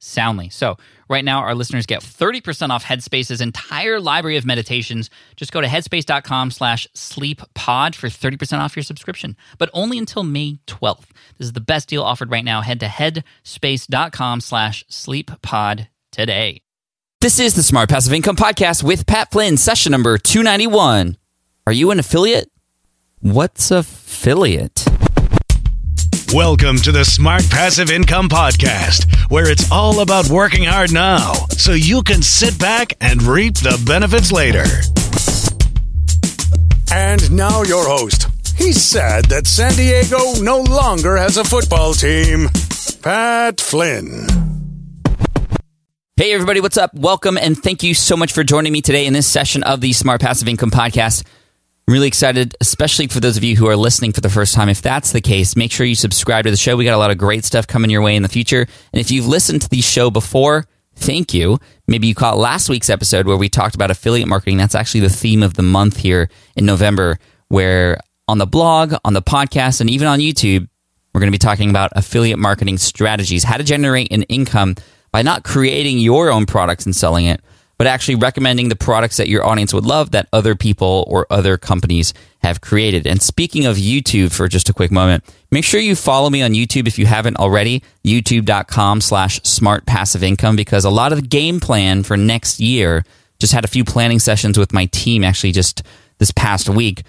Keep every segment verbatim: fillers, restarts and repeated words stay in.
soundly. So right now, our listeners get thirty percent off Headspace's entire library of meditations. Just go to headspace.com slash sleeppod for thirty percent off your subscription, but only until May twelfth. This is the best deal offered right now. Head to headspace.com slash sleeppod today. This is the Smart Passive Income Podcast with Pat Flynn, session number two ninety-one. Are you an affiliate? What's affiliate? Welcome to the Smart Passive Income Podcast, where it's all about working hard now so you can sit back and reap the benefits later. And now your host. He's sad that San Diego no longer has a football team. Pat Flynn. Hey everybody, what's up? Welcome and thank you so much for joining me today in this session of the Smart Passive Income Podcast. I'm really excited, especially for those of you who are listening for the first time. If that's the case, make sure you subscribe to the show. We got a lot of great stuff coming your way in the future. And if you've listened to the show before, thank you. Maybe you caught last week's episode where we talked about affiliate marketing. That's actually the theme of the month here in November, where on the blog, on the podcast, and even on YouTube, we're going to be talking about affiliate marketing strategies, how to generate an income by not creating your own products and selling it, but actually recommending the products that your audience would love that other people or other companies have created. And speaking of YouTube for just a quick moment, make sure you follow me on YouTube if you haven't already, youtube.com slash smart passive income, because a lot of the game plan for next year, just had a few planning sessions with my team actually just this past week.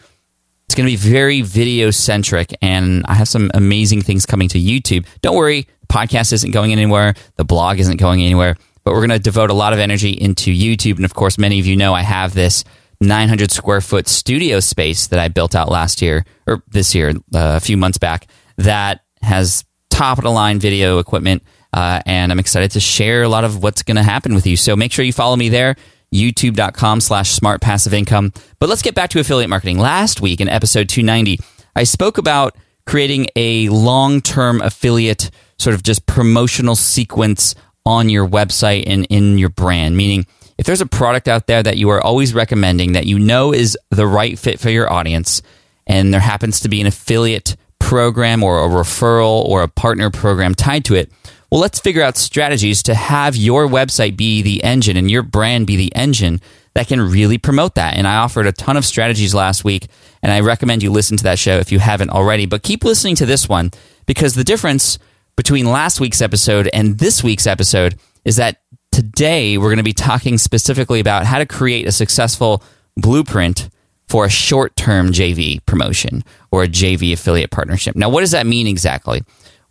It's going to be very video centric, and I have some amazing things coming to YouTube. Don't worry, the podcast isn't going anywhere, the blog isn't going anywhere, but we're going to devote a lot of energy into YouTube. And of course, many of you know I have this nine hundred square foot studio space that I built out last year, or this year, uh, a few months back, that has top of the line video equipment. Uh, and I'm excited to share a lot of what's going to happen with you. So make sure you follow me there, youtube.com slash smart passive income. But let's get back to affiliate marketing. Last week in episode two ninety, I spoke about creating a long-term affiliate sort of just promotional sequence on your website and in your brand. Meaning, if there's a product out there that you are always recommending that you know is the right fit for your audience, and there happens to be an affiliate program or a referral or a partner program tied to it, well, let's figure out strategies to have your website be the engine and your brand be the engine that can really promote that. And I offered a ton of strategies last week, and I recommend you listen to that show if you haven't already. But keep listening to this one, because the difference between last week's episode and this week's episode is that today we're going to be talking specifically about how to create a successful blueprint for a short-term J V promotion or a J V affiliate partnership. Now, what does that mean exactly?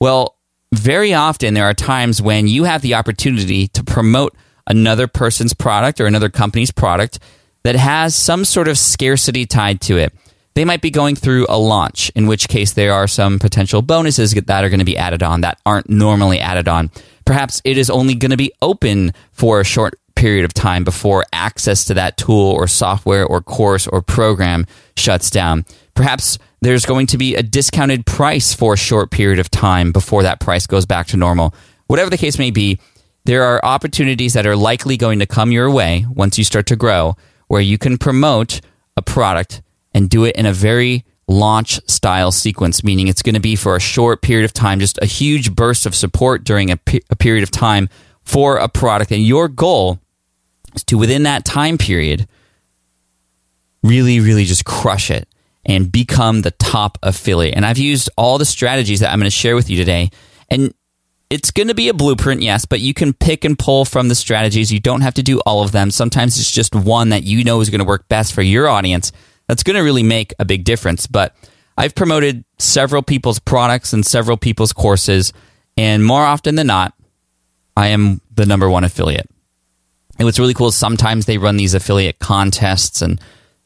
Well, very often there are times when you have the opportunity to promote another person's product or another company's product that has some sort of scarcity tied to it. They might be going through a launch, in which case there are some potential bonuses that are going to be added on that aren't normally added on. Perhaps it is only going to be open for a short period of time before access to that tool or software or course or program shuts down. Perhaps there's going to be a discounted price for a short period of time before that price goes back to normal. Whatever the case may be, there are opportunities that are likely going to come your way once you start to grow, where you can promote a product and do it in a very launch style sequence, meaning it's going to be for a short period of time, just a huge burst of support during a, pe- a period of time for a product. And your goal is to, within that time period, really, really just crush it and become the top affiliate. And I've used all the strategies that I'm going to share with you today. And It's going to be a blueprint, yes, but you can pick and pull from the strategies. You don't have to do all of them. Sometimes it's just one that you know is going to work best for your audience. That's going to really make a big difference. But I've promoted several people's products and several people's courses, and more often than not, I am the number one affiliate. And what's really cool is sometimes they run these affiliate contests, and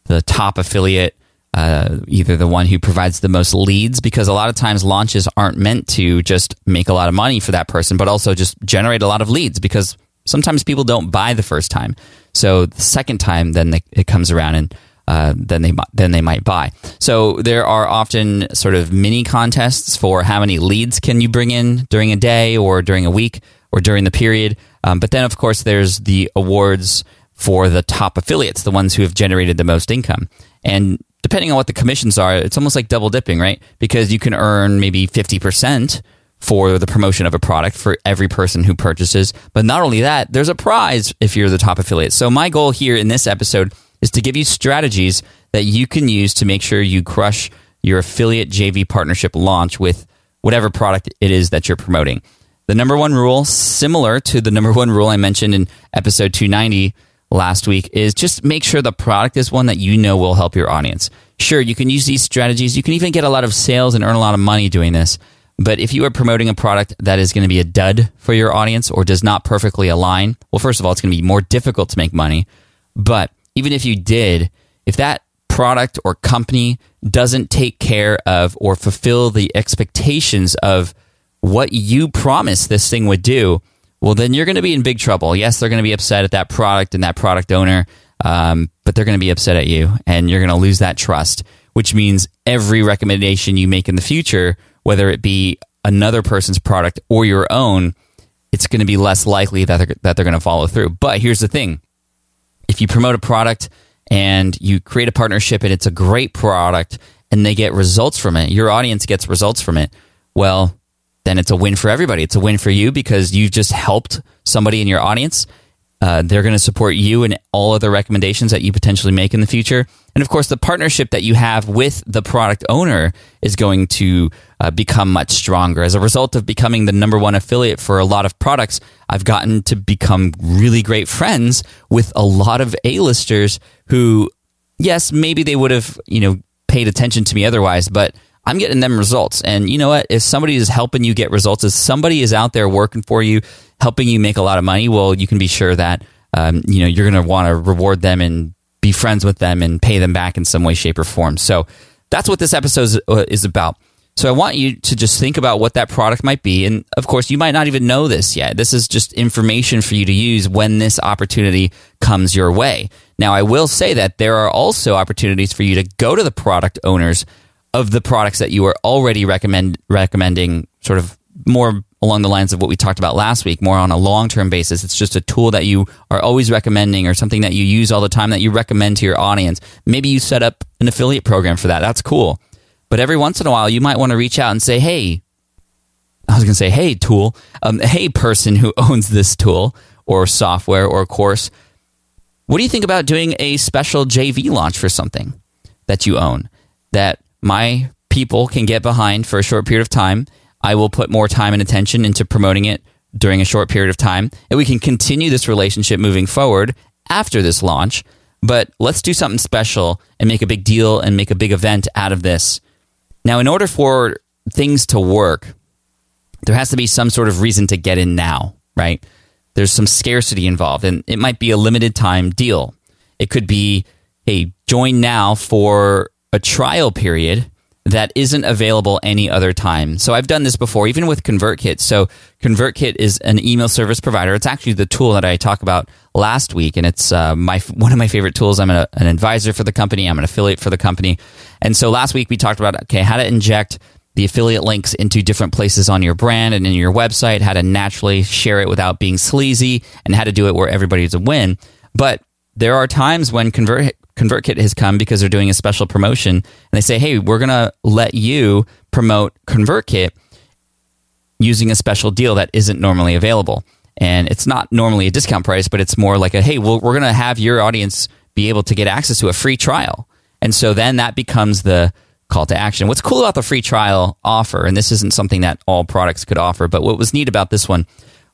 the top affiliate, uh, either the one who provides the most leads, because a lot of times launches aren't meant to just make a lot of money for that person, but also just generate a lot of leads, because sometimes people don't buy the first time. So the second time, then they, it comes around and uh, then they then they might buy. So there are often sort of mini contests for how many leads can you bring in during a day or during a week or during the period. Um, but then, of course, there's the awards for the top affiliates, the ones who have generated the most income. And depending on what the commissions are, it's almost like double dipping, right? Because you can earn maybe fifty percent for the promotion of a product for every person who purchases. But not only that, there's a prize if you're the top affiliate. So my goal here in this episode is to give you strategies that you can use to make sure you crush your affiliate J V partnership launch with whatever product it is that you're promoting. The number one rule, similar to the number one rule I mentioned in episode two ninety last week, is just make sure the product is one that you know will help your audience. Sure, you can use these strategies. You can even get a lot of sales and earn a lot of money doing this. But if you are promoting a product that is going to be a dud for your audience or does not perfectly align, well, first of all, it's going to be more difficult to make money. But even if you did, if that product or company doesn't take care of or fulfill the expectations of what you promised this thing would do, well, then you're going to be in big trouble. Yes, they're going to be upset at that product and that product owner, um, but they're going to be upset at you, and you're going to lose that trust, which means every recommendation you make in the future, whether it be another person's product or your own, it's going to be less likely that they're, that they're going to follow through. But here's the thing. If you promote a product and you create a partnership and it's a great product and they get results from it, your audience gets results from it, well, then it's a win for everybody. It's a win for you because you've just helped somebody in your audience. Uh, they're going to support you and all other recommendations that you potentially make in the future. And of course, the partnership that you have with the product owner is going to uh, become much stronger. As a result of becoming the number one affiliate for a lot of products, I've gotten to become really great friends with a lot of A-listers who, yes, maybe they would have, you know, paid attention to me otherwise, but I'm getting them results. And you know what? If somebody is helping you get results, if somebody is out there working for you, helping you make a lot of money, well, you can be sure that um, you know, you're going to want to reward them and be friends with them and pay them back in some way, shape, or form. So that's what this episode is about. So I want you to just think about what that product might be. And of course, you might not even know this yet. This is just information for you to use when this opportunity comes your way. Now, I will say that there are also opportunities for you to go to the product owners of the products that you are already recommend recommending, sort of more along the lines of what we talked about last week, more on a long-term basis. It's just a tool that you are always recommending or something that you use all the time that you recommend to your audience. Maybe you set up an affiliate program for that. That's cool. But every once in a while, you might want to reach out and say, hey, I was going to say, hey, tool, um, hey, person who owns this tool or software or course, what do you think about doing a special J V launch for something that you own that my people can get behind for a short period of time? I will put more time and attention into promoting it during a short period of time, and we can continue this relationship moving forward after this launch. But let's do something special and make a big deal and make a big event out of this. Now, in order for things to work, there has to be some sort of reason to get in now, right? There's some scarcity involved, and it might be a limited time deal. It could be, hey, join now for a trial period that isn't available any other time. So I've done this before, even with ConvertKit. So ConvertKit is an email service provider. It's actually the tool that I talked about last week, and it's uh, my one of my favorite tools. I'm an, an advisor for the company. I'm an affiliate for the company. And so last week we talked about, okay, how to inject the affiliate links into different places on your brand and in your website, how to naturally share it without being sleazy, and how to do it where everybody's a win. But there are times when Convert ConvertKit has come because they're doing a special promotion, and they say, hey, we're going to let you promote ConvertKit using a special deal that isn't normally available. And it's not normally a discount price, but it's more like a, hey, well, we're going to have your audience be able to get access to a free trial. And so then that becomes the call to action. What's cool about the free trial offer, and this isn't something that all products could offer, but what was neat about this one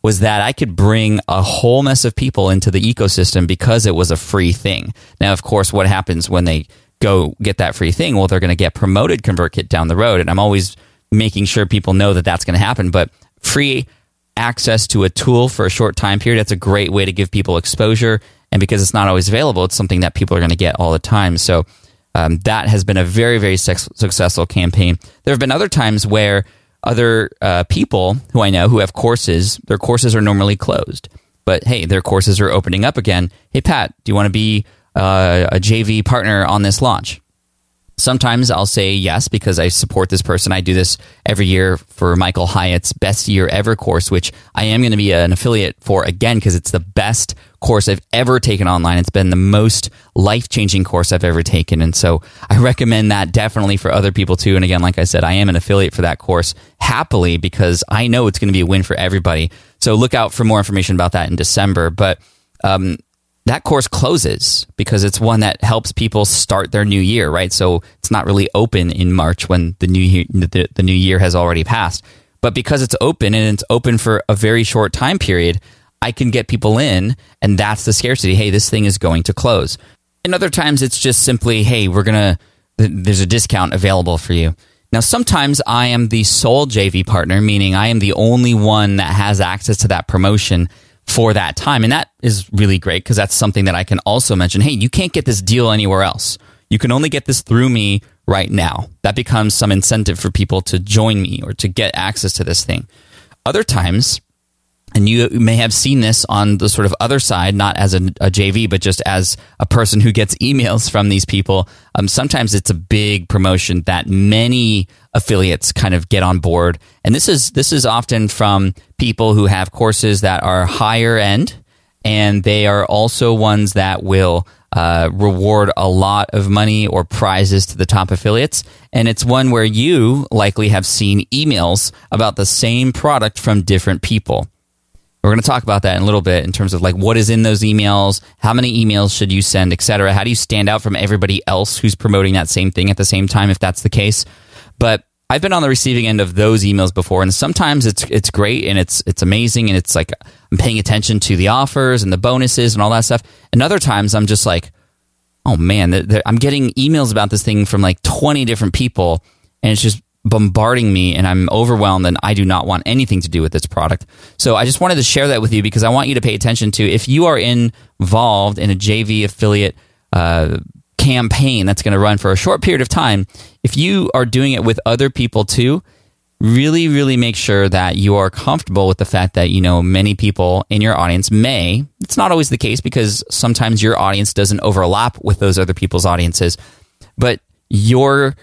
was that I could bring a whole mess of people into the ecosystem because it was a free thing. Now, of course, what happens when they go get that free thing? Well, they're going to get promoted ConvertKit down the road, and I'm always making sure people know that that's going to happen. But free access to a tool for a short time period, that's a great way to give people exposure. And because it's not always available, it's something that people are going to get all the time. So um, that has been a very, very sex- successful campaign. There have been other times where other uh, people who I know who have courses, their courses are normally closed. But hey, their courses are opening up again. Hey, Pat, do you want to be uh, a J V partner on this launch? Sometimes I'll say yes because I support this person. I do this every year for Michael Hyatt's Best Year Ever course, which I am going to be an affiliate for again because it's the best course I've ever taken online. It's been the most life-changing course I've ever taken. And so I recommend that definitely for other people too. And again, like I said, I am an affiliate for that course happily because I know it's going to be a win for everybody. So look out for more information about that in December. But um that course closes because it's one that helps people start their new year, right? So it's not really open in March when the new year, the, the new year has already passed. But because it's open and it's open for a very short time period, I can get people in, and that's the scarcity. Hey, this thing is going to close. And other times it's just simply, hey, we're going to, there's a discount available for you. Now, sometimes I am the sole J V partner, meaning I am the only one that has access to that promotion for that time. And that is really great because that's something that I can also mention. Hey, you can't get this deal anywhere else. You can only get this through me right now. That becomes some incentive for people to join me or to get access to this thing. Other times, and you may have seen this on the sort of other side, not as a, a J V, but just as a person who gets emails from these people. Um, sometimes it's a big promotion that many affiliates kind of get on board. And this is this is often from people who have courses that are higher end, and they are also ones that will uh, reward a lot of money or prizes to the top affiliates. And it's one where you likely have seen emails about the same product from different people. We're going to talk about that in a little bit in terms of like what is in those emails, how many emails should you send, et cetera. How do you stand out from everybody else who's promoting that same thing at the same time if that's the case? But I've been on the receiving end of those emails before, and sometimes it's it's great and it's it's amazing and it's like I'm paying attention to the offers and the bonuses and all that stuff. And other times I'm just like, oh man, they're, they're, I'm getting emails about this thing from like twenty different people, and it's just bombarding me and I'm overwhelmed and I do not want anything to do with this product. So I just wanted to share that with you because I want you to pay attention to if you are involved in a J V affiliate uh, campaign that's going to run for a short period of time, if you are doing it with other people too, really, really make sure that you are comfortable with the fact that, you know, many people in your audience may, it's not always the case because sometimes your audience doesn't overlap with those other people's audiences, but your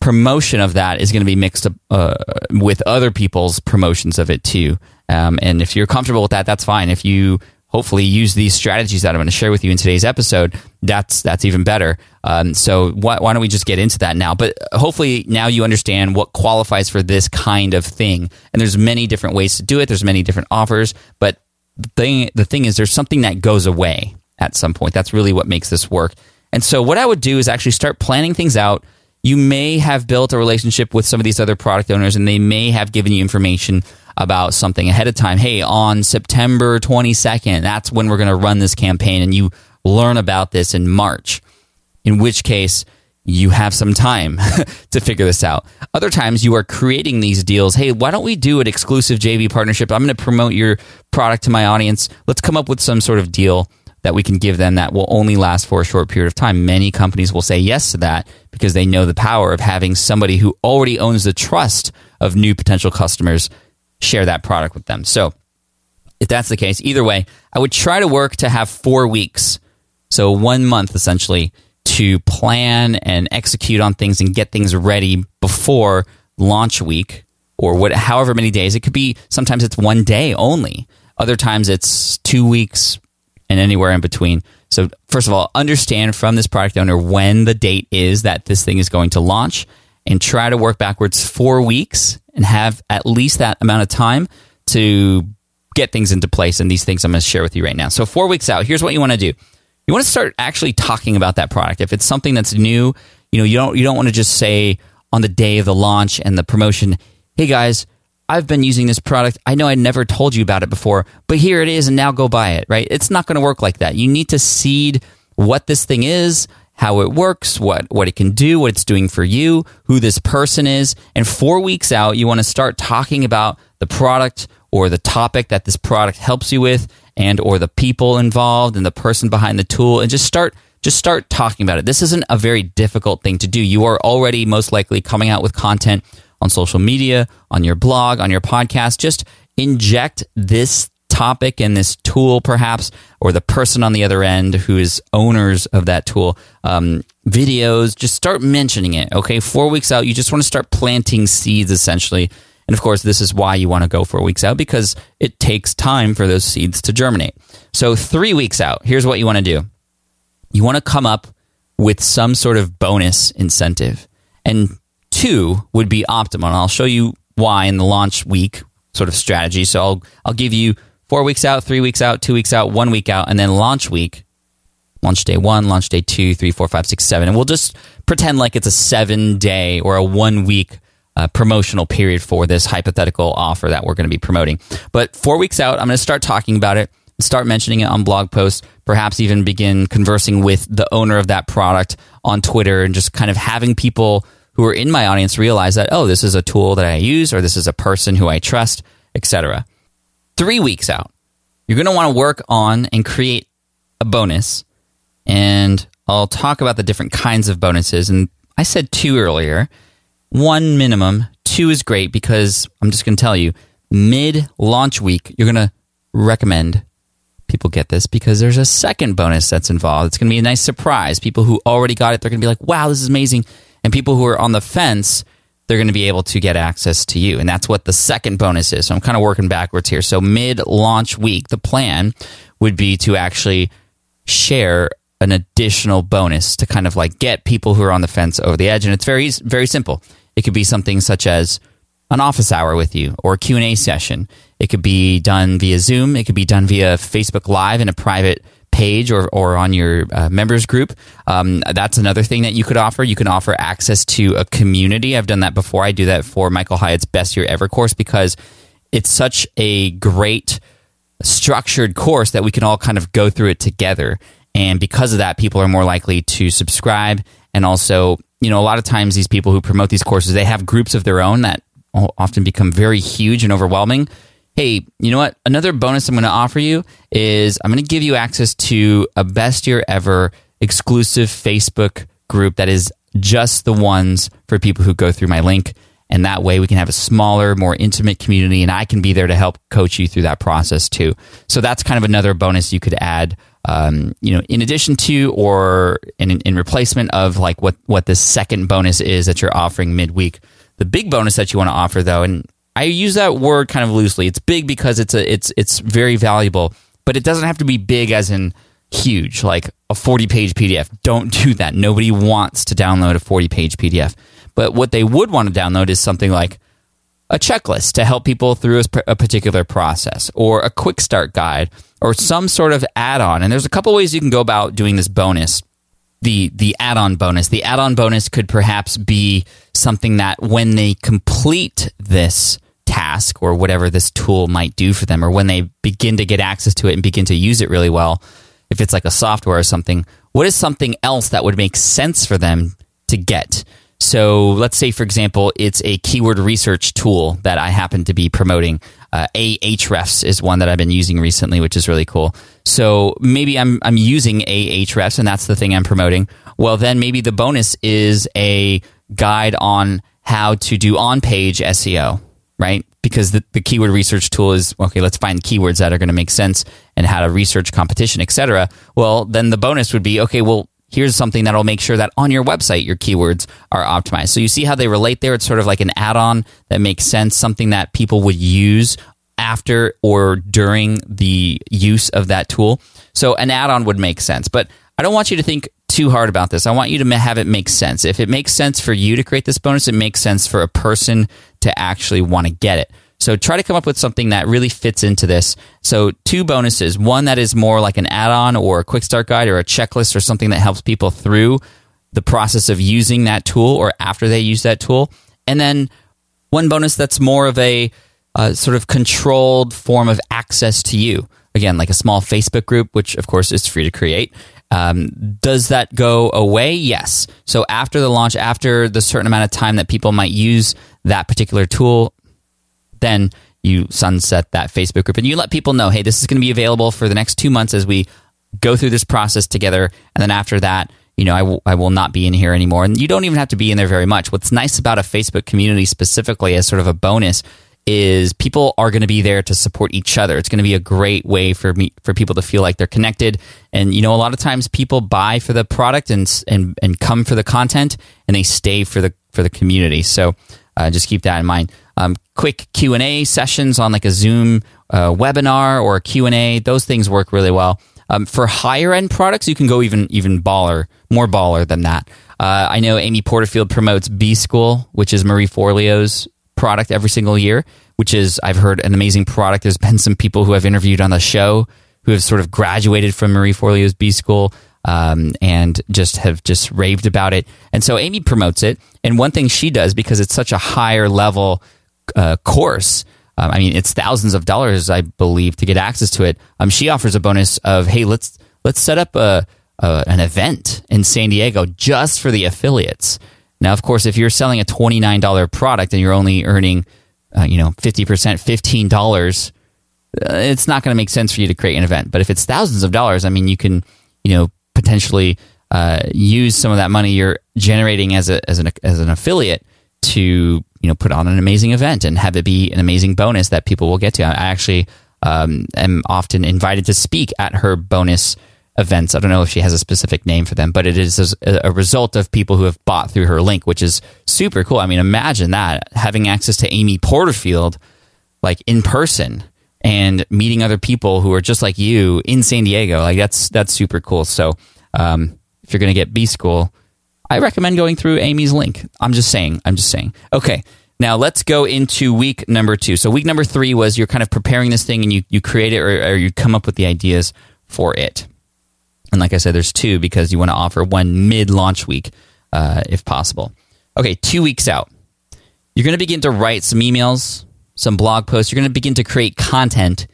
promotion of that is going to be mixed up uh, with other people's promotions of it too. Um, and if you're comfortable with that, that's fine. If you hopefully use these strategies that I'm going to share with you in today's episode, that's that's even better. Um, so why, why don't we just get into that now? But hopefully now you understand what qualifies for this kind of thing. And there's many different ways to do it. There's many different offers. But the thing, the thing is there's something that goes away at some point. That's really what makes this work. And so what I would do is actually start planning things out. You may have built a relationship with some of these other product owners, and they may have given you information about something ahead of time. Hey, on September twenty-second, that's when we're going to run this campaign, and you learn about this in March, in which case you have some time to figure this out. Other times you are creating these deals. Hey, why don't we do an exclusive J V partnership? I'm going to promote your product to my audience. Let's come up with some sort of deal that we can give them that will only last for a short period of time. Many companies will say yes to that because they know the power of having somebody who already owns the trust of new potential customers share that product with them. So if that's the case, either way, I would try to work to have four weeks, so one month essentially, to plan and execute on things and get things ready before launch week or what, however many days. It could be, sometimes it's one day only. Other times it's two weeks and anywhere in between. So first of all, understand from this product owner when the date is that this thing is going to launch, and try to work backwards four weeks and have at least that amount of time to get things into place. And these things I'm going to share with you right now. So four weeks out, here's what you want to do. You want to start actually talking about that product. If it's something that's new, you know, you don't you don't want to just say, on the day of the launch and the promotion, hey guys, I've been using this product. I know I never told you about it before, but here it is and now go buy it, right? It's not going to work like that. You need to seed what this thing is, how it works, what, what it can do, what it's doing for you, who this person is. And four weeks out, you want to start talking about the product or the topic that this product helps you with and or the people involved and the person behind the tool, and just start Just start talking about it. This isn't a very difficult thing to do. You are already most likely coming out with content on social media, on your blog, on your podcast. Just inject this topic and this tool perhaps, or the person on the other end who is owners of that tool, um, videos, just start mentioning it, okay? Four weeks out, you just want to start planting seeds essentially. And of course, this is why you want to go four weeks out, because it takes time for those seeds to germinate. So three weeks out, here's what you want to do. You want to come up with some sort of bonus incentive. And two would be optimal. And I'll show you why in the launch week sort of strategy. So I'll I'll give you four weeks out, three weeks out, two weeks out, one week out, and then launch week, launch day one, launch day two, three, four, five, six, seven. And we'll just pretend like it's a seven day or a one week uh, promotional period for this hypothetical offer that we're going to be promoting. But four weeks out, I'm going to start talking about it. Start mentioning it on blog posts, perhaps even begin conversing with the owner of that product on Twitter, and just kind of having people who are in my audience realize that, oh, this is a tool that I use, or this is a person who I trust, et cetera. Three weeks out, you're going to want to work on and create a bonus. And I'll talk about the different kinds of bonuses. And I said two earlier, one minimum, two is great, because I'm just going to tell you, mid-launch week, you're going to recommend people get this because there's a second bonus that's involved. It's going to be a nice surprise. People who already got it, they're going to be like, wow, this is amazing. And people who are on the fence, they're going to be able to get access to you. And that's what the second bonus is. So I'm kind of working backwards here. So mid-launch week, the plan would be to actually share an additional bonus to kind of like get people who are on the fence over the edge. And it's very, very simple. It could be something such as an office hour with you or a Q and A session. It could be done via Zoom. It could be done via Facebook Live in a private page or, or on your uh, members group. Um, that's another thing that you could offer. You can offer access to a community. I've done that before. I do that for Michael Hyatt's Best Year Ever course because it's such a great structured course that we can all kind of go through it together. And because of that, people are more likely to subscribe. And also, you know, a lot of times these people who promote these courses, they have groups of their own that often become very huge and overwhelming. Hey, you know what? Another bonus I'm going to offer you is I'm going to give you access to a Best Year Ever exclusive Facebook group that is just the ones for people who go through my link. And that way we can have a smaller, more intimate community, and I can be there to help coach you through that process too. So that's kind of another bonus you could add, um, you know, in addition to or in, in replacement of like what, what this second bonus is that you're offering midweek. The big bonus that you want to offer, though, and I use that word kind of loosely. It's big because it's a it's it's very valuable, but it doesn't have to be big as in huge, like a forty-page P D F. Don't do that. Nobody wants to download a forty-page P D F. But what they would want to download is something like a checklist to help people through a particular process, or a quick start guide, or some sort of add-on. And there's a couple ways you can go about doing this bonus. The the add-on bonus. The add-on bonus could perhaps be something that when they complete this task or whatever this tool might do for them, or when they begin to get access to it and begin to use it really well, if it's like a software or something, what is something else that would make sense for them to get? So let's say, for example, it's a keyword research tool that I happen to be promoting. Uh, Ahrefs is one that I've been using recently, which is really cool. So maybe I'm I'm using Ahrefs, and that's the thing I'm promoting. Well, then maybe the bonus is a guide on how to do on-page S E O, right? Because the, the keyword research tool is, okay, let's find keywords that are going to make sense and how to research competition, et cetera. Well, then the bonus would be, okay, well, here's something that'll make sure that on your website, your keywords are optimized. So you see how they relate there? It's sort of like an add-on that makes sense, something that people would use after or during the use of that tool. So an add-on would make sense. But I don't want you to think too hard about this. I want you to have it make sense. If it makes sense for you to create this bonus, it makes sense for a person to actually want to get it. So try to come up with something that really fits into this. So two bonuses, one that is more like an add-on or a quick start guide or a checklist or something that helps people through the process of using that tool or after they use that tool. And then one bonus that's more of a uh, sort of controlled form of access to you. Again, like a small Facebook group, which of course is free to create. Um, does that go away? Yes. So after the launch, after the certain amount of time that people might use that particular tool, then you sunset that Facebook group and you let people know, hey, this is going to be available for the next two months as we go through this process together. And then after that, you know, I, w- I will not be in here anymore. And you don't even have to be in there very much. What's nice about a Facebook community specifically as sort of a bonus is people are going to be there to support each other. It's going to be a great way for me, for people to feel like they're connected. And, you know, a lot of times people buy for the product and and, and come for the content, and they stay for the for the community. So uh, just keep that in mind. Um, quick Q and A sessions on like a Zoom uh, webinar or a Q and A, those things work really well. Um, for higher end products, you can go even even baller, more baller than that. Uh, I know Amy Porterfield promotes B-School, which is Marie Forleo's product every single year, which is, I've heard, an amazing product. There's been some people who I've interviewed on the show who have sort of graduated from Marie Forleo's B-School um, and just have just raved about it. And so Amy promotes it. And one thing she does, because it's such a higher level uh, course, um, I mean, it's thousands of dollars, I believe, to get access to it. Um, she offers a bonus of, hey, let's let's set up a, a an event in San Diego just for the affiliates. Now, of course, if you're selling a twenty-nine dollars product and you're only earning, uh, you know, fifty percent, fifteen dollars, it's not going to make sense for you to create an event. But if it's thousands of dollars, I mean, you can, you know, potentially uh, use some of that money you're generating as a as an as an affiliate to, you know, put on an amazing event and have it be an amazing bonus that people will get to. I actually um, am often invited to speak at her bonus events. I don't know if she has a specific name for them, but it is a, a result of people who have bought through her link, which is super cool. I mean, imagine that, having access to Amy Porterfield, like in person, and meeting other people who are just like you in San Diego. Like that's that's super cool. So um, if you're going to get B-School, I recommend going through Amy's link. I'm just saying. I'm just saying. Okay. Now let's go into week number two. So week number three was you're kind of preparing this thing and you, you create it or, or you come up with the ideas for it. And like I said, there's two because you want to offer one mid-launch week uh, if possible. Okay, two weeks out. You're going to begin to write some emails, some blog posts. You're going to begin to create content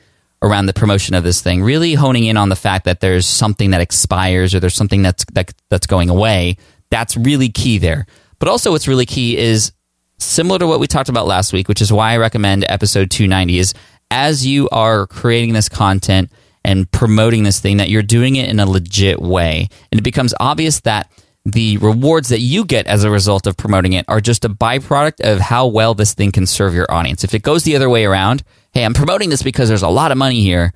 around the promotion of this thing, really honing in on the fact that there's something that expires or there's something that's that, that's going away. That's really key there. But also what's really key is similar to what we talked about last week, which is why I recommend episode two ninety, is as you are creating this content and promoting this thing, that you're doing it in a legit way. And it becomes obvious that the rewards that you get as a result of promoting it are just a byproduct of how well this thing can serve your audience. If it goes the other way around, hey, I'm promoting this because there's a lot of money here,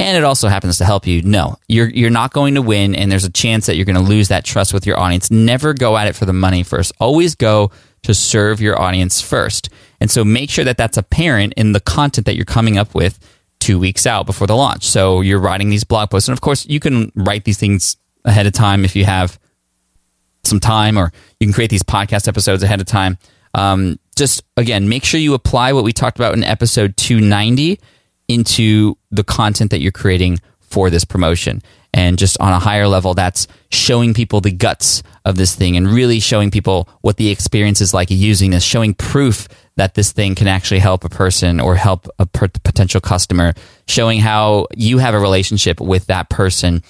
and it also happens to help you. No, you're you're not going to win, and there's a chance that you're going to lose that trust with your audience. Never go at it for the money first. Always go to serve your audience first. And so make sure that that's apparent in the content that you're coming up with two weeks out before the launch. So you're writing these blog posts. And of course, you can write these things ahead of time if you have some time, or you can create these podcast episodes ahead of time. Um, just, again, make sure you apply what we talked about in episode two ninety into the content that you're creating for this promotion. And just on a higher level, that's showing people the guts of this thing and really showing people what the experience is like using this, showing proof that this thing can actually help a person or help a per- potential customer, showing how you have a relationship with that person,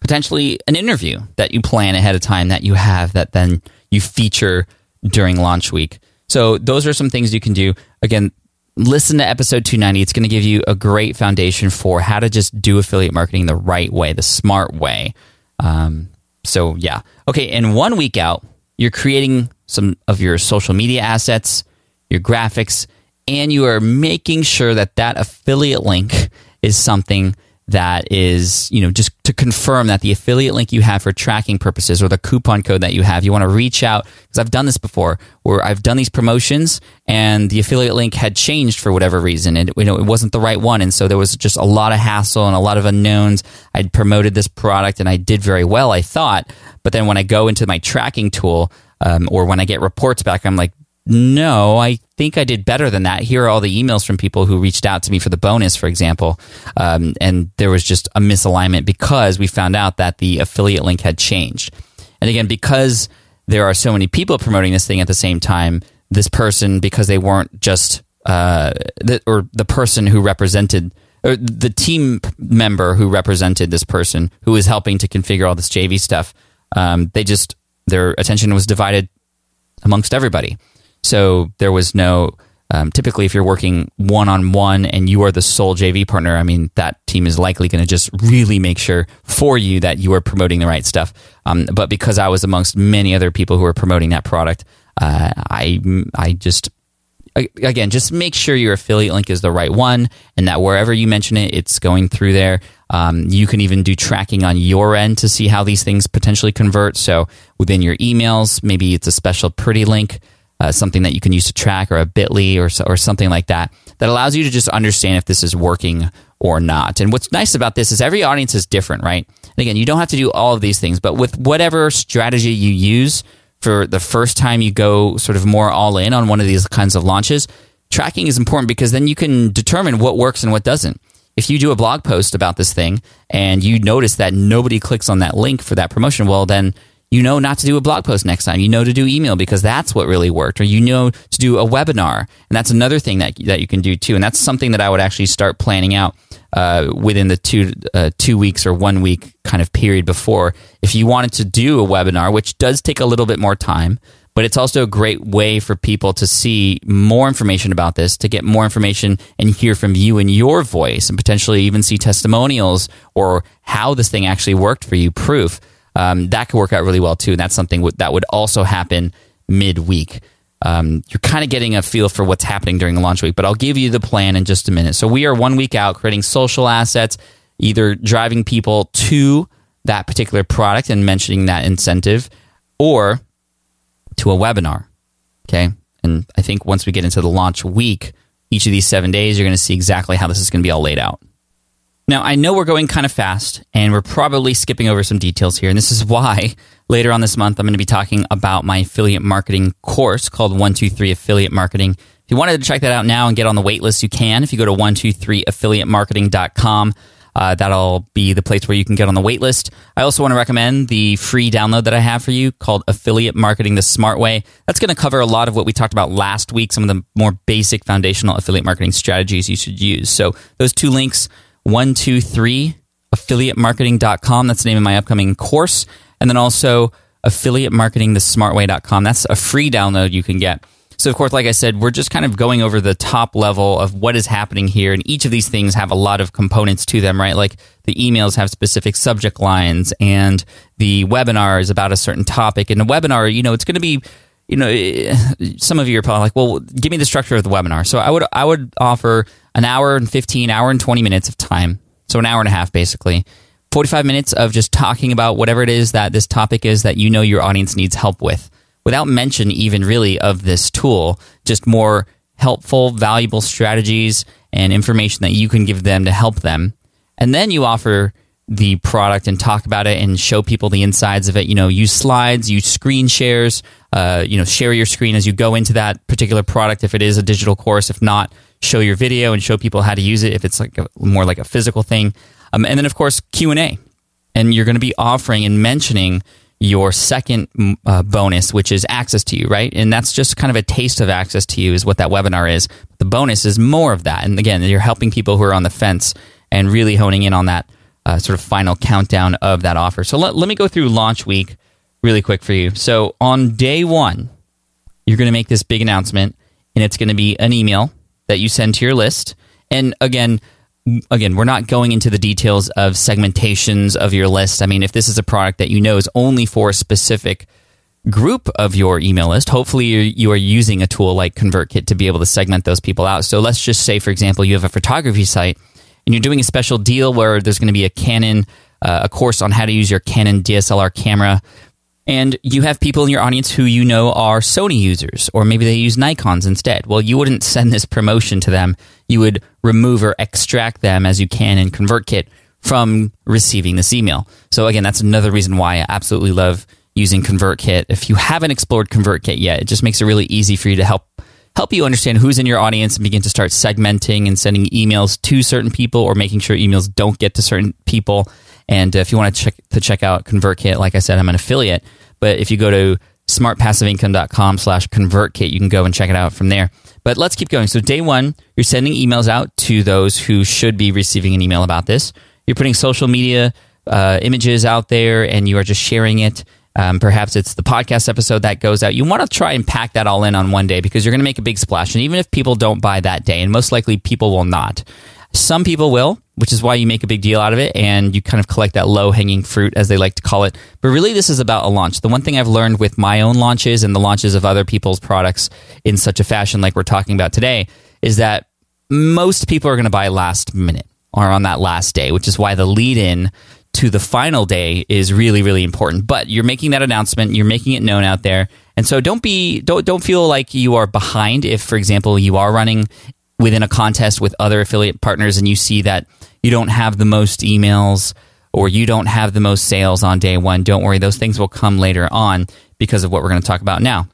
potentially an interview that you plan ahead of time that you have that then you feature during launch week. So those are some things you can do. Again, listen to episode two ninety. It's going to give you a great foundation for how to just do affiliate marketing the right way, the smart way. Um, so yeah. Okay, and one week out, you're creating some of your social media assets, your graphics, and you are making sure that that affiliate link is something that is, you know, just to confirm that the affiliate link you have for tracking purposes or the coupon code that you have, you want to reach out, because I've done this before where I've done these promotions and the affiliate link had changed for whatever reason, and you know, it wasn't the right one. And so there was just a lot of hassle and a lot of unknowns. I'd promoted this product and I did very well, I thought, but then when I go into my tracking tool um, or when I get reports back, I'm like, no, I think I did better than that. Here are all the emails from people who reached out to me for the bonus, for example. Um, and there was just a misalignment because we found out that the affiliate link had changed. And again, because there are so many people promoting this thing at the same time, this person, because they weren't just, uh, the, or the person who represented, or the team member who represented this person who was helping to configure all this J V stuff, um, they just, their attention was divided amongst everybody. So there was no, um, typically if you're working one-on-one and you are the sole J V partner, I mean, that team is likely going to just really make sure for you that you are promoting the right stuff. Um, but because I was amongst many other people who are promoting that product, uh, I, I just, again, just make sure your affiliate link is the right one and that wherever you mention it, it's going through there. Um, you can even do tracking on your end to see how these things potentially convert. So within your emails, maybe it's a special pretty link, uh, something that you can use to track, or a bit dot l y or or something like that, that allows you to just understand if this is working or not. And what's nice about this is every audience is different, right? And again, you don't have to do all of these things, but with whatever strategy you use, for the first time you go sort of more all in on one of these kinds of launches, tracking is important because then you can determine what works and what doesn't. If you do a blog post about this thing and you notice that nobody clicks on that link for that promotion, well, then you know not to do a blog post next time. You know to do email because that's what really worked. Or you know to do a webinar. And that's another thing that that you can do too. And that's something that I would actually start planning out uh, within the two uh, two weeks or one week kind of period before. If you wanted to do a webinar, which does take a little bit more time, but it's also a great way for people to see more information about this, to get more information and hear from you and your voice, and potentially even see testimonials or how this thing actually worked for you, proof. Um, that could work out really well too. And that's something w- that would also happen midweek. Um, you're kind of getting a feel for what's happening during the launch week, but I'll give you the plan in just a minute. So we are one week out creating social assets, either driving people to that particular product and mentioning that incentive, or to a webinar. Okay. And I think once we get into the launch week, each of these seven days, you're going to see exactly how this is going to be all laid out. Now, I know we're going kind of fast, and we're probably skipping over some details here, and this is why later on this month I'm going to be talking about my affiliate marketing course called one two three Affiliate Marketing. If you wanted to check that out now and get on the wait list, you can. If you go to one two three affiliate marketing dot com, uh, that'll be the place where you can get on the wait list. I also want to recommend the free download that I have for you called Affiliate Marketing the Smart Way. That's going to cover a lot of what we talked about last week, some of the more basic foundational affiliate marketing strategies you should use. So those two links, one two three affiliate marketing dot com. That's the name of my upcoming course. And then also affiliate marketing the smart way dot com. That's a free download you can get. So of course, like I said, we're just kind of going over the top level of what is happening here. And each of these things have a lot of components to them, right? Like the emails have specific subject lines, and the webinar is about a certain topic. And the webinar, you know, it's going to be, you know, some of you are probably like, well, give me the structure of the webinar. So I would I would offer an hour and fifteen, hour and twenty minutes of time. So an hour and a half, basically. forty-five minutes of just talking about whatever it is that this topic is that you know your audience needs help with, without mention even really of this tool, just more helpful, valuable strategies and information that you can give them to help them. And then you offer the product and talk about it and show people the insides of it. You know, use slides, use screen shares, uh, you know, share your screen as you go into that particular product if it is a digital course. If not, show your video and show people how to use it if it's like a, more like a physical thing. Um, and then, of course, Q and A. And you're going to be offering and mentioning your second uh, bonus, which is access to you, right? And that's just kind of a taste of access to you is what that webinar is. The bonus is more of that. And again, you're helping people who are on the fence and really honing in on that Uh, sort of final countdown of that offer. So let, let me go through launch week really quick for you. So on day one, you're going to make this big announcement, and it's going to be an email that you send to your list. And again, again, we're not going into the details of segmentations of your list. I mean, if this is a product that you know is only for a specific group of your email list, hopefully you're, you are using a tool like ConvertKit to be able to segment those people out. So let's just say, for example, you have a photography site, and you're doing a special deal where there's going to be a Canon, uh, a course on how to use your Canon D S L R camera. And you have people in your audience who you know are Sony users, or maybe they use Nikons instead. Well, you wouldn't send this promotion to them. You would remove or extract them as you can in ConvertKit from receiving this email. So again, that's another reason why I absolutely love using ConvertKit. If you haven't explored ConvertKit yet, it just makes it really easy for you to help help you understand who's in your audience and begin to start segmenting and sending emails to certain people, or making sure emails don't get to certain people. And if you want to check to check out ConvertKit, like I said, I'm an affiliate, But if you go to smart passive income dot com slash convert kit, you can go and check it out from there. But let's keep going. So day one, you're sending emails out to those who should be receiving an email about this. You're putting social media uh, images out there, and you are just sharing it. Um, perhaps it's the podcast episode that goes out. You want to try and pack that all in on one day, because you're going to make a big splash. And even if people don't buy that day, and most likely people will not, some people will, which is why you make a big deal out of it, and you kind of collect that low-hanging fruit, as they like to call it. But really, this is about a launch. The one thing I've learned with my own launches and the launches of other people's products in such a fashion like we're talking about today is that most people are going to buy last minute or on that last day, which is why the lead-in to the final day is really, really important. But you're making that announcement, you're making it known out there. And so don't be don't don't feel like you are behind if, for example, you are running within a contest with other affiliate partners and you see that you don't have the most emails or you don't have the most sales on day one. Don't worry, those things will come later on because of what we're going to talk about now.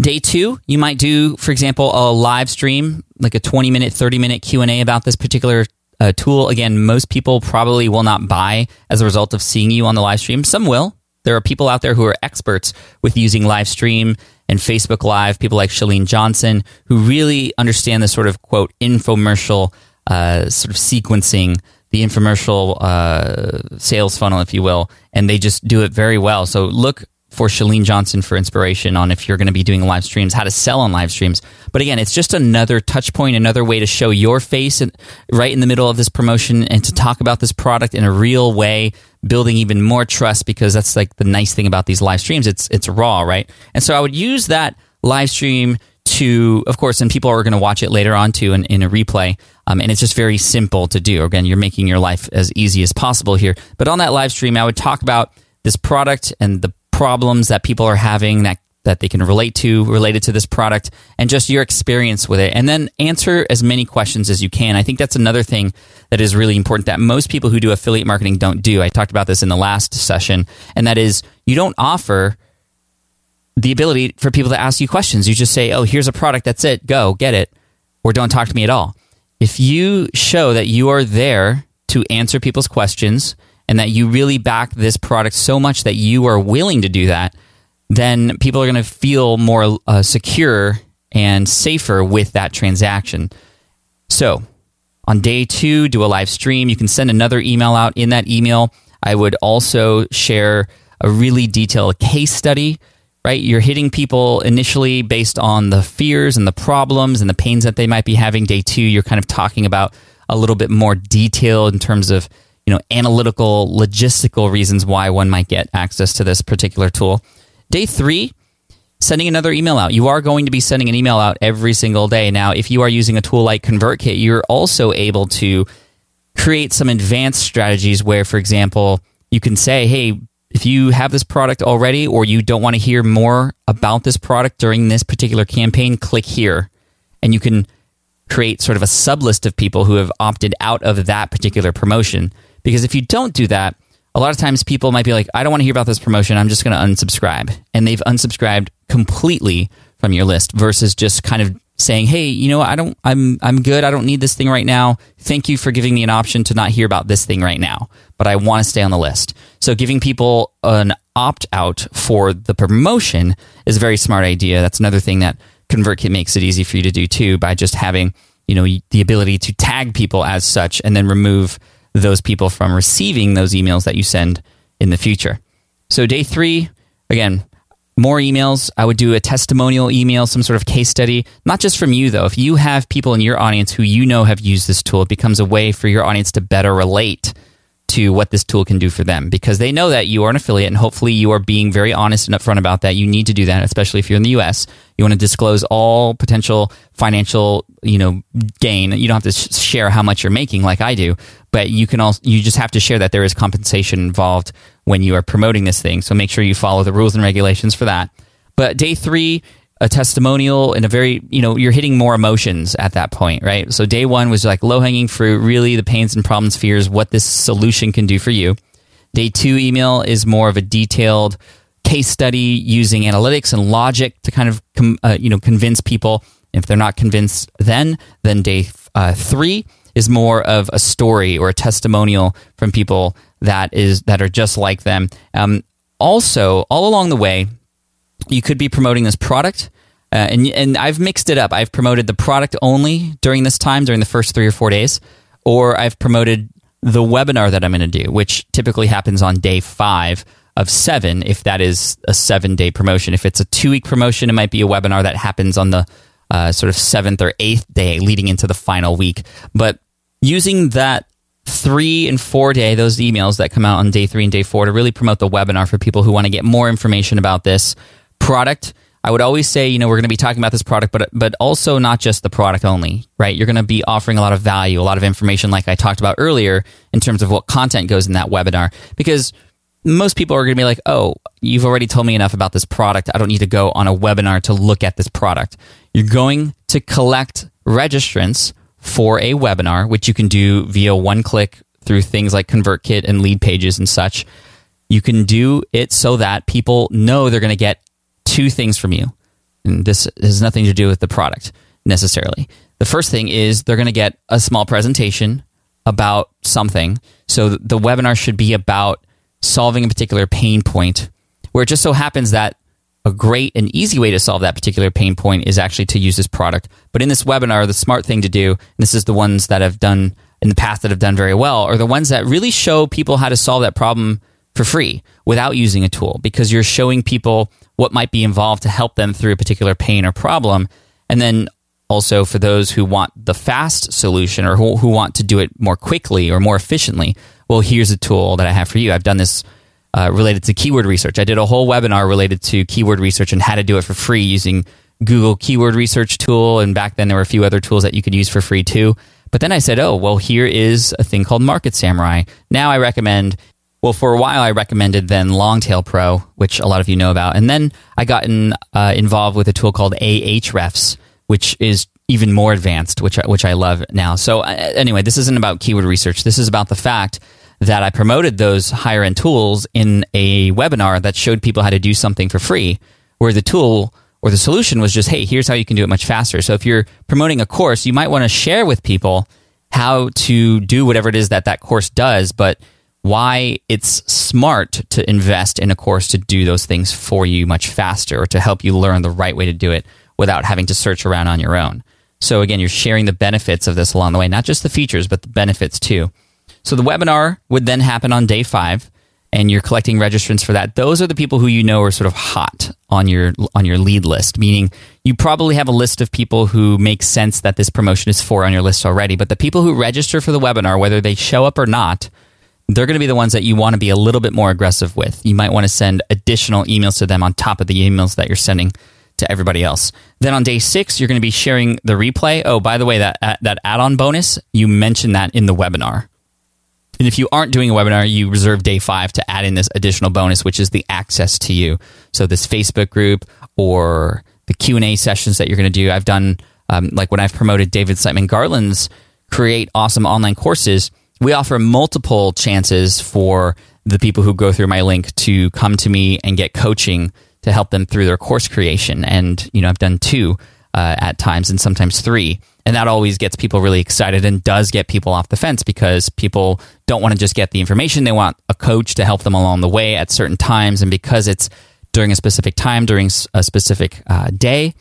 Day two, you might do, for example, a live stream, like a twenty-minute, thirty-minute Q and A about this particular Uh, tool. Again, most people probably will not buy as a result of seeing you on the live stream. Some will. There are people out there who are experts with using live stream and Facebook Live, people like Shalene Johnson, who really understand this sort of, quote, infomercial uh, sort of sequencing, the infomercial uh, sales funnel, if you will, and they just do it very well. So look for Shalene Johnson for inspiration on if you're going to be doing live streams, how to sell on live streams. But again, it's just another touch point, another way to show your face and right in the middle of this promotion and to talk about this product in a real way, building even more trust, because that's like the nice thing about these live streams. It's it's raw, right? And so I would use that live stream to, of course, and people are going to watch it later on too in, in a replay. Um, and it's just very simple to do. Again, you're making your life as easy as possible here. But on that live stream, I would talk about this product and the problems that people are having that, that they can relate to, related to this product, and just your experience with it. And then answer as many questions as you can. I think that's another thing that is really important that most people who do affiliate marketing don't do. I talked about this in the last session, and that is you don't offer the ability for people to ask you questions. You just say, oh, here's a product, that's it, go, get it, or don't talk to me at all. If you show that you are there to answer people's questions, and that you really back this product so much that you are willing to do that, then people are going to feel more uh, secure and safer with that transaction. So on day two, do a live stream. You can send another email out. In that email, I would also share a really detailed case study, right? You're hitting people initially based on the fears and the problems and the pains that they might be having. Day two, you're kind of talking about a little bit more detail in terms of you know, analytical, logistical reasons why one might get access to this particular tool. Day three, sending another email out. You are going to be sending an email out every single day. Now, if you are using a tool like ConvertKit, you're also able to create some advanced strategies where, for example, you can say, hey, if you have this product already or you don't want to hear more about this product during this particular campaign, click here. And you can create sort of a sub-list of people who have opted out of that particular promotion. Because if you don't do that, a lot of times people might be like, I don't want to hear about this promotion, I'm just going to unsubscribe. And they've unsubscribed completely from your list versus just kind of saying, hey, you know what, I don't, I'm I'm good, I don't need this thing right now. Thank you for giving me an option to not hear about this thing right now, but I want to stay on the list. So giving people an opt-out for the promotion is a very smart idea. That's another thing that ConvertKit makes it easy for you to do too, by just having, you know, the ability to tag people as such and then remove those people from receiving those emails that you send in the future. So day three, again, more emails. I would do a testimonial email, some sort of case study, not just from you though. If you have people in your audience who you know have used this tool, it becomes a way for your audience to better relate to what this tool can do for them, because they know that you are an affiliate and hopefully you are being very honest and upfront about that. You need to do that, especially if you're in the U S. You want to disclose all potential financial, you know, gain. You don't have to sh- share how much you're making like I do, but you can also, you just have to share that there is compensation involved when you are promoting this thing. So make sure you follow the rules and regulations for that. But day three, a testimonial and a very, you know, you're hitting more emotions at that point, right? So day one was like low-hanging fruit, really the pains and problems, fears, what this solution can do for you. Day two email is more of a detailed case study using analytics and logic to kind of, com- uh, you know, convince people. If they're not convinced then, then day uh, three is more of a story or a testimonial from people that is that are just like them. Um, Also, all along the way, you could be promoting this product. Uh, and and I've mixed it up. I've promoted the product only during this time, during the first three or four days, or I've promoted the webinar that I'm going to do, which typically happens on day five of seven, if that is a seven-day promotion. If it's a two-week promotion, it might be a webinar that happens on the uh, sort of seventh or eighth day leading into the final week. But using that three and four day, those emails that come out on day three and day four to really promote the webinar for people who want to get more information about this product. I would always say, you know, we're going to be talking about this product, but but also not just the product only, right? You're going to be offering a lot of value, a lot of information like I talked about earlier in terms of what content goes in that webinar. Because most people are going to be like, oh, you've already told me enough about this product. I don't need to go on a webinar to look at this product. You're going to collect registrants for a webinar, which you can do via one click through things like ConvertKit and lead pages and such. You can do it so that people know they're going to get two things from you, and this has nothing to do with the product necessarily. The first thing is they're going to get a small presentation about something. So the webinar should be about solving a particular pain point, where it just so happens that a great and easy way to solve that particular pain point is actually to use this product. But in this webinar, the smart thing to do, and this is the ones that I've done in the past that have done very well, are the ones that really show people how to solve that problem for free without using a tool, because you're showing people what might be involved to help them through a particular pain or problem. And then also for those who want the fast solution or who, who want to do it more quickly or more efficiently, well, here's a tool that I have for you. I've done this uh, related to keyword research. I did a whole webinar related to keyword research and how to do it for free using Google keyword research tool. And back then there were a few other tools that you could use for free too. But then I said, oh, well, here is a thing called Market Samurai. Now I recommend... Well, for a while, I recommended then Longtail Pro, which a lot of you know about. And then I got in, uh, involved with a tool called Ahrefs, which is even more advanced, which I, which I love now. So uh, anyway, this isn't about keyword research. This is about the fact that I promoted those higher-end tools in a webinar that showed people how to do something for free, where the tool or the solution was just, hey, here's how you can do it much faster. So if you're promoting a course, you might want to share with people how to do whatever it is that that course does, but... why it's smart to invest in a course to do those things for you much faster, or to help you learn the right way to do it without having to search around on your own. So again, you're sharing the benefits of this along the way, not just the features, but the benefits too. So the webinar would then happen on day five, and you're collecting registrants for that. Those are the people who you know are sort of hot on your on your lead list, meaning you probably have a list of people who make sense that this promotion is for on your list already. But the people who register for the webinar, whether they show up or not, they're going to be the ones that you want to be a little bit more aggressive with. You might want to send additional emails to them on top of the emails that you're sending to everybody else. Then on day six, you're going to be sharing the replay. Oh, by the way, that uh, that add-on bonus, you mentioned that in the webinar. And if you aren't doing a webinar, you reserve day five to add in this additional bonus, which is the access to you. So this Facebook group or the Q and A sessions that you're going to do. I've done, um, like when I've promoted David Siteman Garland's Create Awesome Online Courses, we offer multiple chances for the people who go through my link to come to me and get coaching to help them through their course creation. And, you know, I've done two uh, at times, and sometimes three. And that always gets people really excited and does get people off the fence, because people don't want to just get the information. They want a coach to help them along the way at certain times. And because it's during a specific time, during a specific uh, day,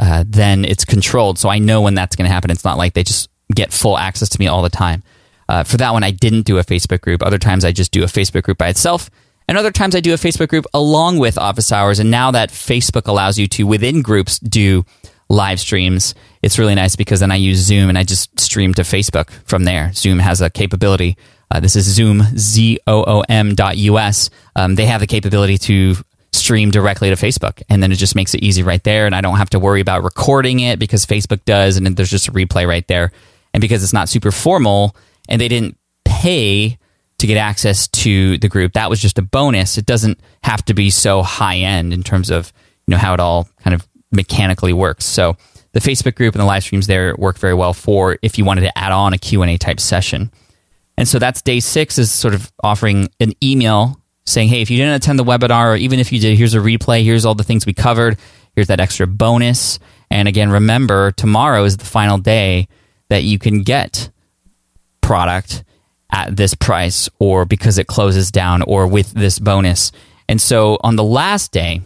uh, then it's controlled. So I know when that's going to happen. It's not like they just get full access to me all the time. Uh, for that one, I didn't do a Facebook group. Other times I just do a Facebook group by itself. And other times I do a Facebook group along with office hours. And now that Facebook allows you to, within groups, do live streams, it's really nice, because then I use Zoom and I just stream to Facebook from there. Zoom has a capability. Uh, this is Zoom, Z O O M dot U S. Um, they have the capability to stream directly to Facebook. And then it just makes it easy right there. And I don't have to worry about recording it, because Facebook does. And there's just a replay right there. And because it's not super formal, and they didn't pay to get access to the group, that was just a bonus. It doesn't have to be so high end in terms of, you know, how it all kind of mechanically works. So the Facebook group and the live streams there work very well for if you wanted to add on a Q and A type session. And so that's day six, is sort of offering an email saying, hey, if you didn't attend the webinar, or even if you did, here's a replay, here's all the things we covered, here's that extra bonus. And again, remember, tomorrow is the final day that you can get product at this price, or because it closes down, or with this bonus. And so on the last day,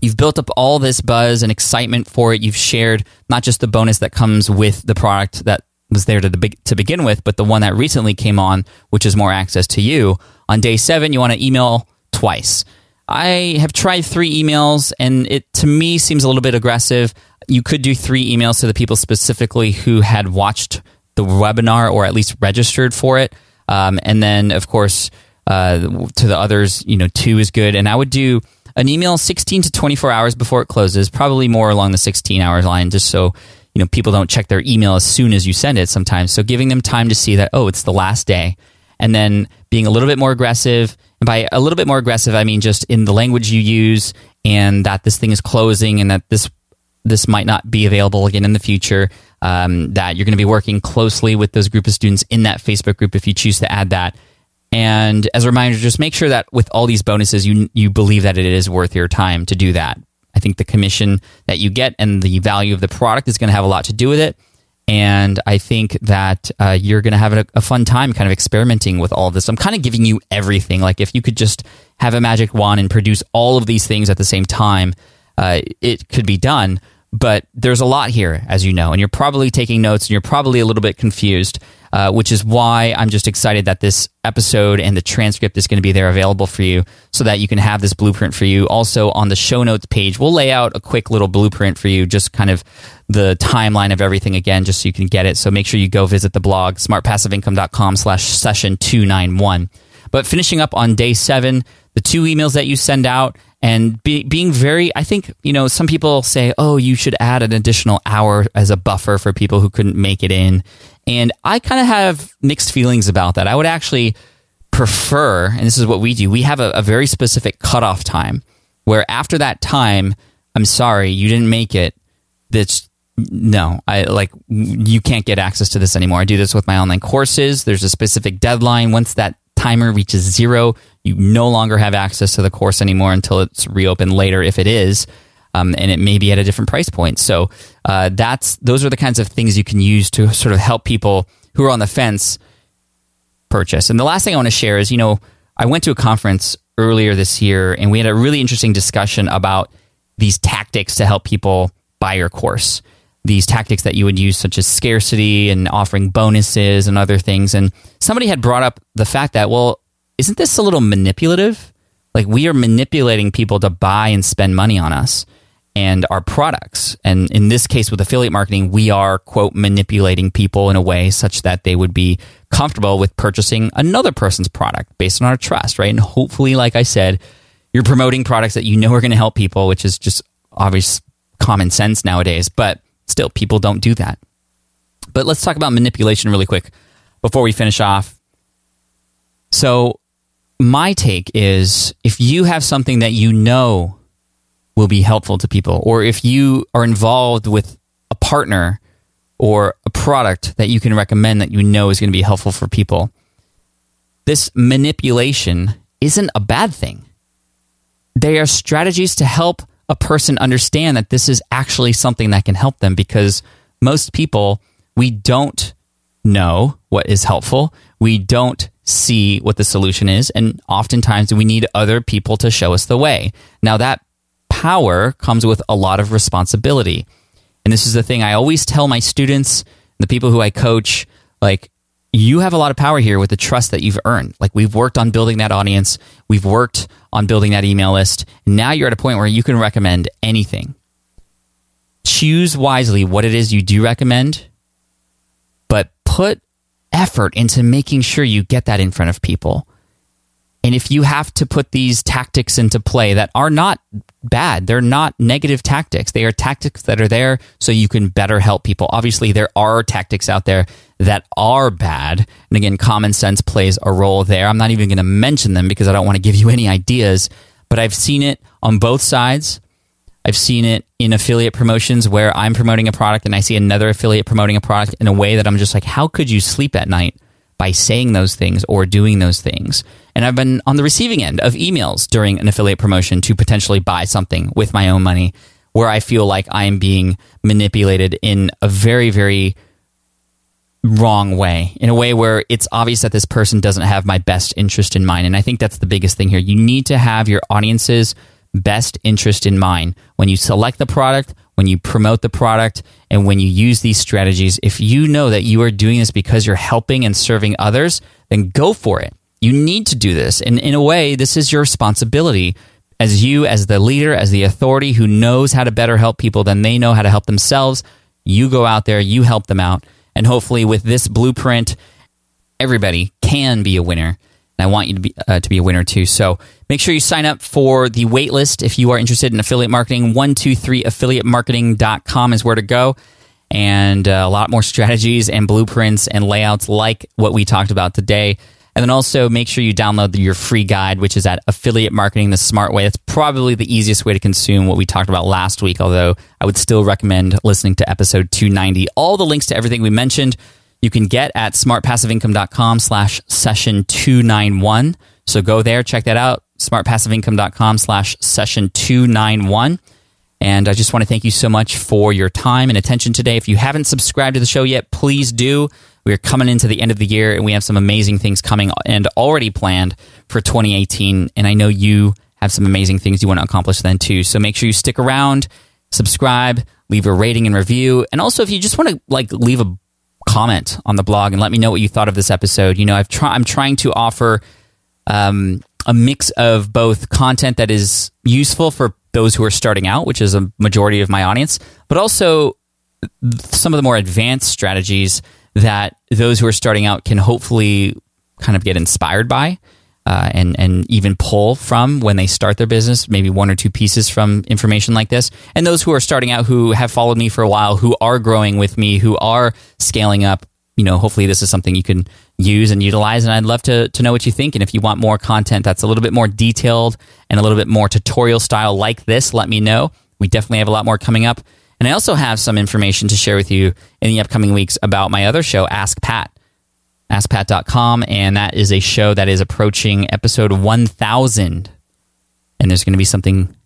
you've built up all this buzz and excitement for it. You've shared not just the bonus that comes with the product that was there to, the, to begin with, but the one that recently came on, which is more access to you. On day seven, you want to email twice. I have tried three emails, and it, to me, seems a little bit aggressive. You could do three emails to the people specifically who had watched the webinar or at least registered for it. Um, and then, of course, uh, to the others, you know, two is good. And I would do an email sixteen to twenty-four hours before it closes, probably more along the sixteen hours line, just so, you know, people don't check their email as soon as you send it sometimes. So giving them time to see that, oh, it's the last day. And then being a little bit more aggressive. And by a little bit more aggressive, I mean just in the language you use, and that this thing is closing, and that this this might not be available again in the future, um, that you're going to be working closely with those group of students in that Facebook group if you choose to add that. And as a reminder, just make sure that with all these bonuses, you you believe that it is worth your time to do that. I think the commission that you get and the value of the product is going to have a lot to do with it. And I think that uh, you're going to have a, a fun time kind of experimenting with all of this. I'm kind of giving you everything. Like if you could just have a magic wand and produce all of these things at the same time, uh, it could be done. But there's a lot here, as you know, and you're probably taking notes and you're probably a little bit confused, uh, which is why I'm just excited that this episode and the transcript is going to be there available for you so that you can have this blueprint for you. Also on the show notes page, we'll lay out a quick little blueprint for you, just kind of the timeline of everything again, just so you can get it. So make sure you go visit the blog, smart passive income dot com slash session two ninety-one. But finishing up on day seven, the two emails that you send out, and be, being very, I think, you know, some people say, oh, you should add an additional hour as a buffer for people who couldn't make it in. And I kind of have mixed feelings about that. I would actually prefer, and this is what we do, we have a, a very specific cutoff time where after that time, I'm sorry, you didn't make it. That's no, I like you can't get access to this anymore. I do this with my online courses. There's a specific deadline. Once that timer reaches zero, you no longer have access to the course anymore until it's reopened later, if it is, um, and it may be at a different price point. So uh, that's those are the kinds of things you can use to sort of help people who are on the fence purchase. And the last thing I want to share is, you know, I went to a conference earlier this year, and we had a really interesting discussion about these tactics to help people buy your course, these tactics that you would use, such as scarcity and offering bonuses and other things. And somebody had brought up the fact that, well, isn't this a little manipulative? Like we are manipulating people to buy and spend money on us and our products. And in this case with affiliate marketing, we are, quote, manipulating people in a way such that they would be comfortable with purchasing another person's product based on our trust, right? And hopefully, like I said, you're promoting products that you know are going to help people, which is just obvious common sense nowadays, but still people don't do that. But let's talk about manipulation really quick before we finish off. So my take is if you have something that you know will be helpful to people, or if you are involved with a partner or a product that you can recommend that you know is going to be helpful for people, this manipulation isn't a bad thing. They are strategies to help a person understand that this is actually something that can help them, because most people, we don't know what is helpful. We don't see what the solution is, and oftentimes we need other people to show us the way. Now that power comes with a lot of responsibility. And this is the thing I always tell my students, the people who I coach, like you have a lot of power here with the trust that you've earned. Like we've worked on building that audience. We've worked on building that email list. And now you're at a point where you can recommend anything. Choose wisely what it is you do recommend, but put effort into making sure you get that in front of people. And if you have to put these tactics into play that are not bad, they're not negative tactics. They are tactics that are there so you can better help people. Obviously, there are tactics out there that are bad. And again, common sense plays a role there. I'm not even going to mention them because I don't want to give you any ideas, but I've seen it on both sides. I've seen it in affiliate promotions where I'm promoting a product and I see another affiliate promoting a product in a way that I'm just like, how could you sleep at night by saying those things or doing those things? And I've been on the receiving end of emails during an affiliate promotion to potentially buy something with my own money where I feel like I am being manipulated in a very, very wrong way, in a way where it's obvious that this person doesn't have my best interest in mind. And I think that's the biggest thing here. You need to have your audience's best interest in mind when you select the product, when you promote the product, and when you use these strategies. If you know that you are doing this because you're helping and serving others, then go for it. You need to do this. And in a way, this is your responsibility as you, as the leader, as the authority who knows how to better help people than they know how to help themselves. You go out there, you help them out. And hopefully with this blueprint, everybody can be a winner. And I want you to be uh, to be a winner too. So make sure you sign up for the waitlist if you are interested in affiliate marketing. one two three affiliate marketing dot com is where to go. And uh, a lot more strategies and blueprints and layouts like what we talked about today. And then also make sure you download your free guide, which is at Affiliate Marketing the Smart Way. That's probably the easiest way to consume what we talked about last week, although I would still recommend listening to episode two ninety. All the links to everything we mentioned you can get at smartpassiveincome.com slash session 291. So go there, check that out, smartpassiveincome.com slash session 291. And I just want to thank you so much for your time and attention today. If you haven't subscribed to the show yet, please do. We're coming into the end of the year and we have some amazing things coming and already planned for twenty eighteen. And I know you have some amazing things you want to accomplish then too. So make sure you stick around, subscribe, leave a rating and review. And also if you just want to like leave a comment on the blog and let me know what you thought of this episode. You know, I've try- I'm trying to offer um, a mix of both content that is useful for those who are starting out, which is a majority of my audience, but also some of the more advanced strategies that those who are starting out can hopefully kind of get inspired by uh, and, and even pull from when they start their business, maybe one or two pieces from information like this. And those who are starting out, who have followed me for a while, who are growing with me, who are scaling up, you know, hopefully this is something you can use and utilize. And I'd love to to know what you think. And if you want more content that's a little bit more detailed and a little bit more tutorial style like this, let me know. We definitely have a lot more coming up. And I also have some information to share with you in the upcoming weeks about my other show, Ask Pat, ask pat dot com. And that is a show that is approaching episode one thousand. And there's going to be something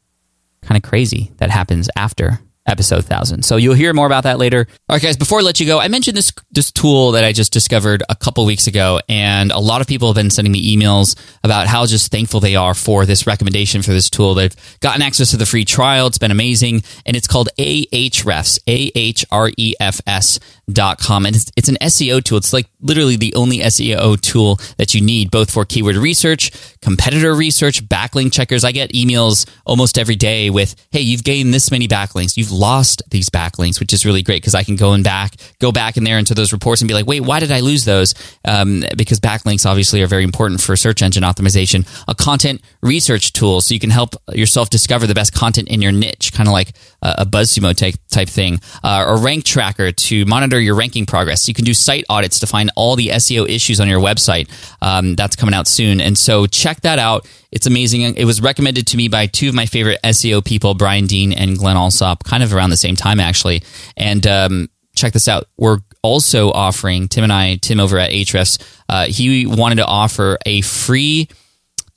kind of crazy that happens after episode one thousand. So you'll hear more about that later. All right, guys, before I let you go, I mentioned this this tool that I just discovered a couple weeks ago. And a lot of people have been sending me emails about how just thankful they are for this recommendation for this tool. They've gotten access to the free trial. It's been amazing. And it's called Ahrefs, A H R E F S dot com. And it's, it's an S E O tool. It's like literally the only S E O tool that you need, both for keyword research, competitor research, backlink checkers. I get emails almost every day with, hey, you've gained this many backlinks. You've lost these backlinks, which is really great because I can go and back, go back in there into those reports and be like, wait, why did I lose those? Um, because backlinks obviously are very important for search engine optimization. A content research tool so you can help yourself discover the best content in your niche, kind of like a, a BuzzSumo type, type thing. Uh, a rank tracker to monitor your ranking progress. You can do site audits to find all the S E O issues on your website. Um, that's coming out soon. And so check that out. It's amazing. It was recommended to me by two of my favorite S E O people, Brian Dean and Glenn Alsop, kind of around the same time, actually. And um, check this out. We're also offering, Tim and I, Tim over at Ahrefs, uh, he wanted to offer a free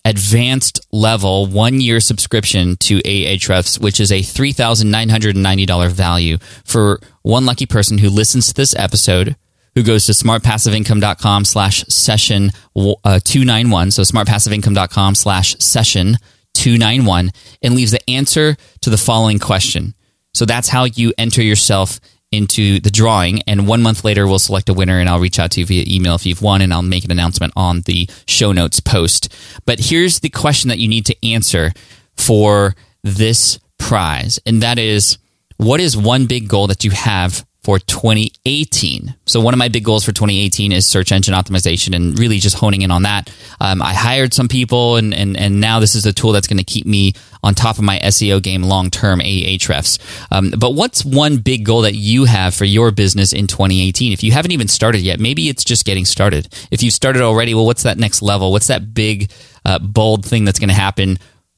advanced level one-year subscription to Ahrefs, which is a three thousand nine hundred ninety dollars value for one lucky person who listens to this episode, who goes to smartpassiveincome.com slash session 291, so smartpassiveincome.com slash session 291, and leaves the answer to the following question. So that's how you enter yourself into the drawing, and one month later we'll select a winner and I'll reach out to you via email if you've won, and I'll make an announcement on the show notes post. But here's the question that you need to answer for this prize, and that is, what is one big goal that you have for twenty eighteen. So one of my big goals for twenty eighteen is search engine optimization and really just honing in on that. Um, I hired some people and and and now this is the tool that's going to keep me on top of my S E O game long-term, Ahrefs. Um, but what's one big goal that you have for your business in twenty eighteen? If you haven't even started yet, maybe it's just getting started. If you've started already, well, what's that next level? What's that big, uh, bold thing that's going to happen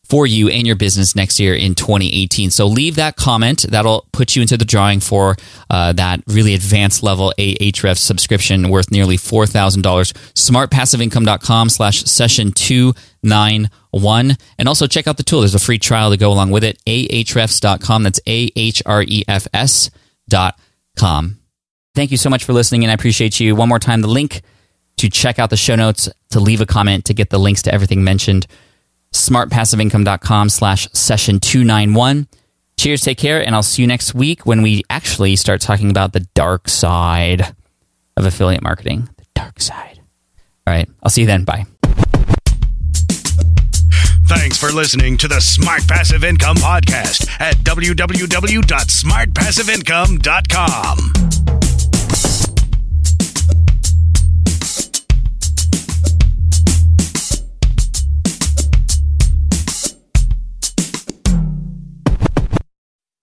for you and your business next year in twenty eighteen. So leave that comment. That'll put you into the drawing for uh, that really advanced level Ahrefs subscription worth nearly four thousand dollars. smartpassiveincome.com slash session 291. And also check out the tool. There's a free trial to go along with it. Ahrefs dot com. That's A H R E F S dot com. Thank you so much for listening, and I appreciate you. One more time, the link to check out the show notes, to leave a comment, to get the links to everything mentioned, smartpassiveincome.com slash session 291. Cheers, take care, and I'll see you next week when we actually start talking about the dark side of affiliate marketing. The dark side. All right, I'll see you then. Bye. Thanks for listening to the Smart Passive Income Podcast at w w w dot smart passive income dot com.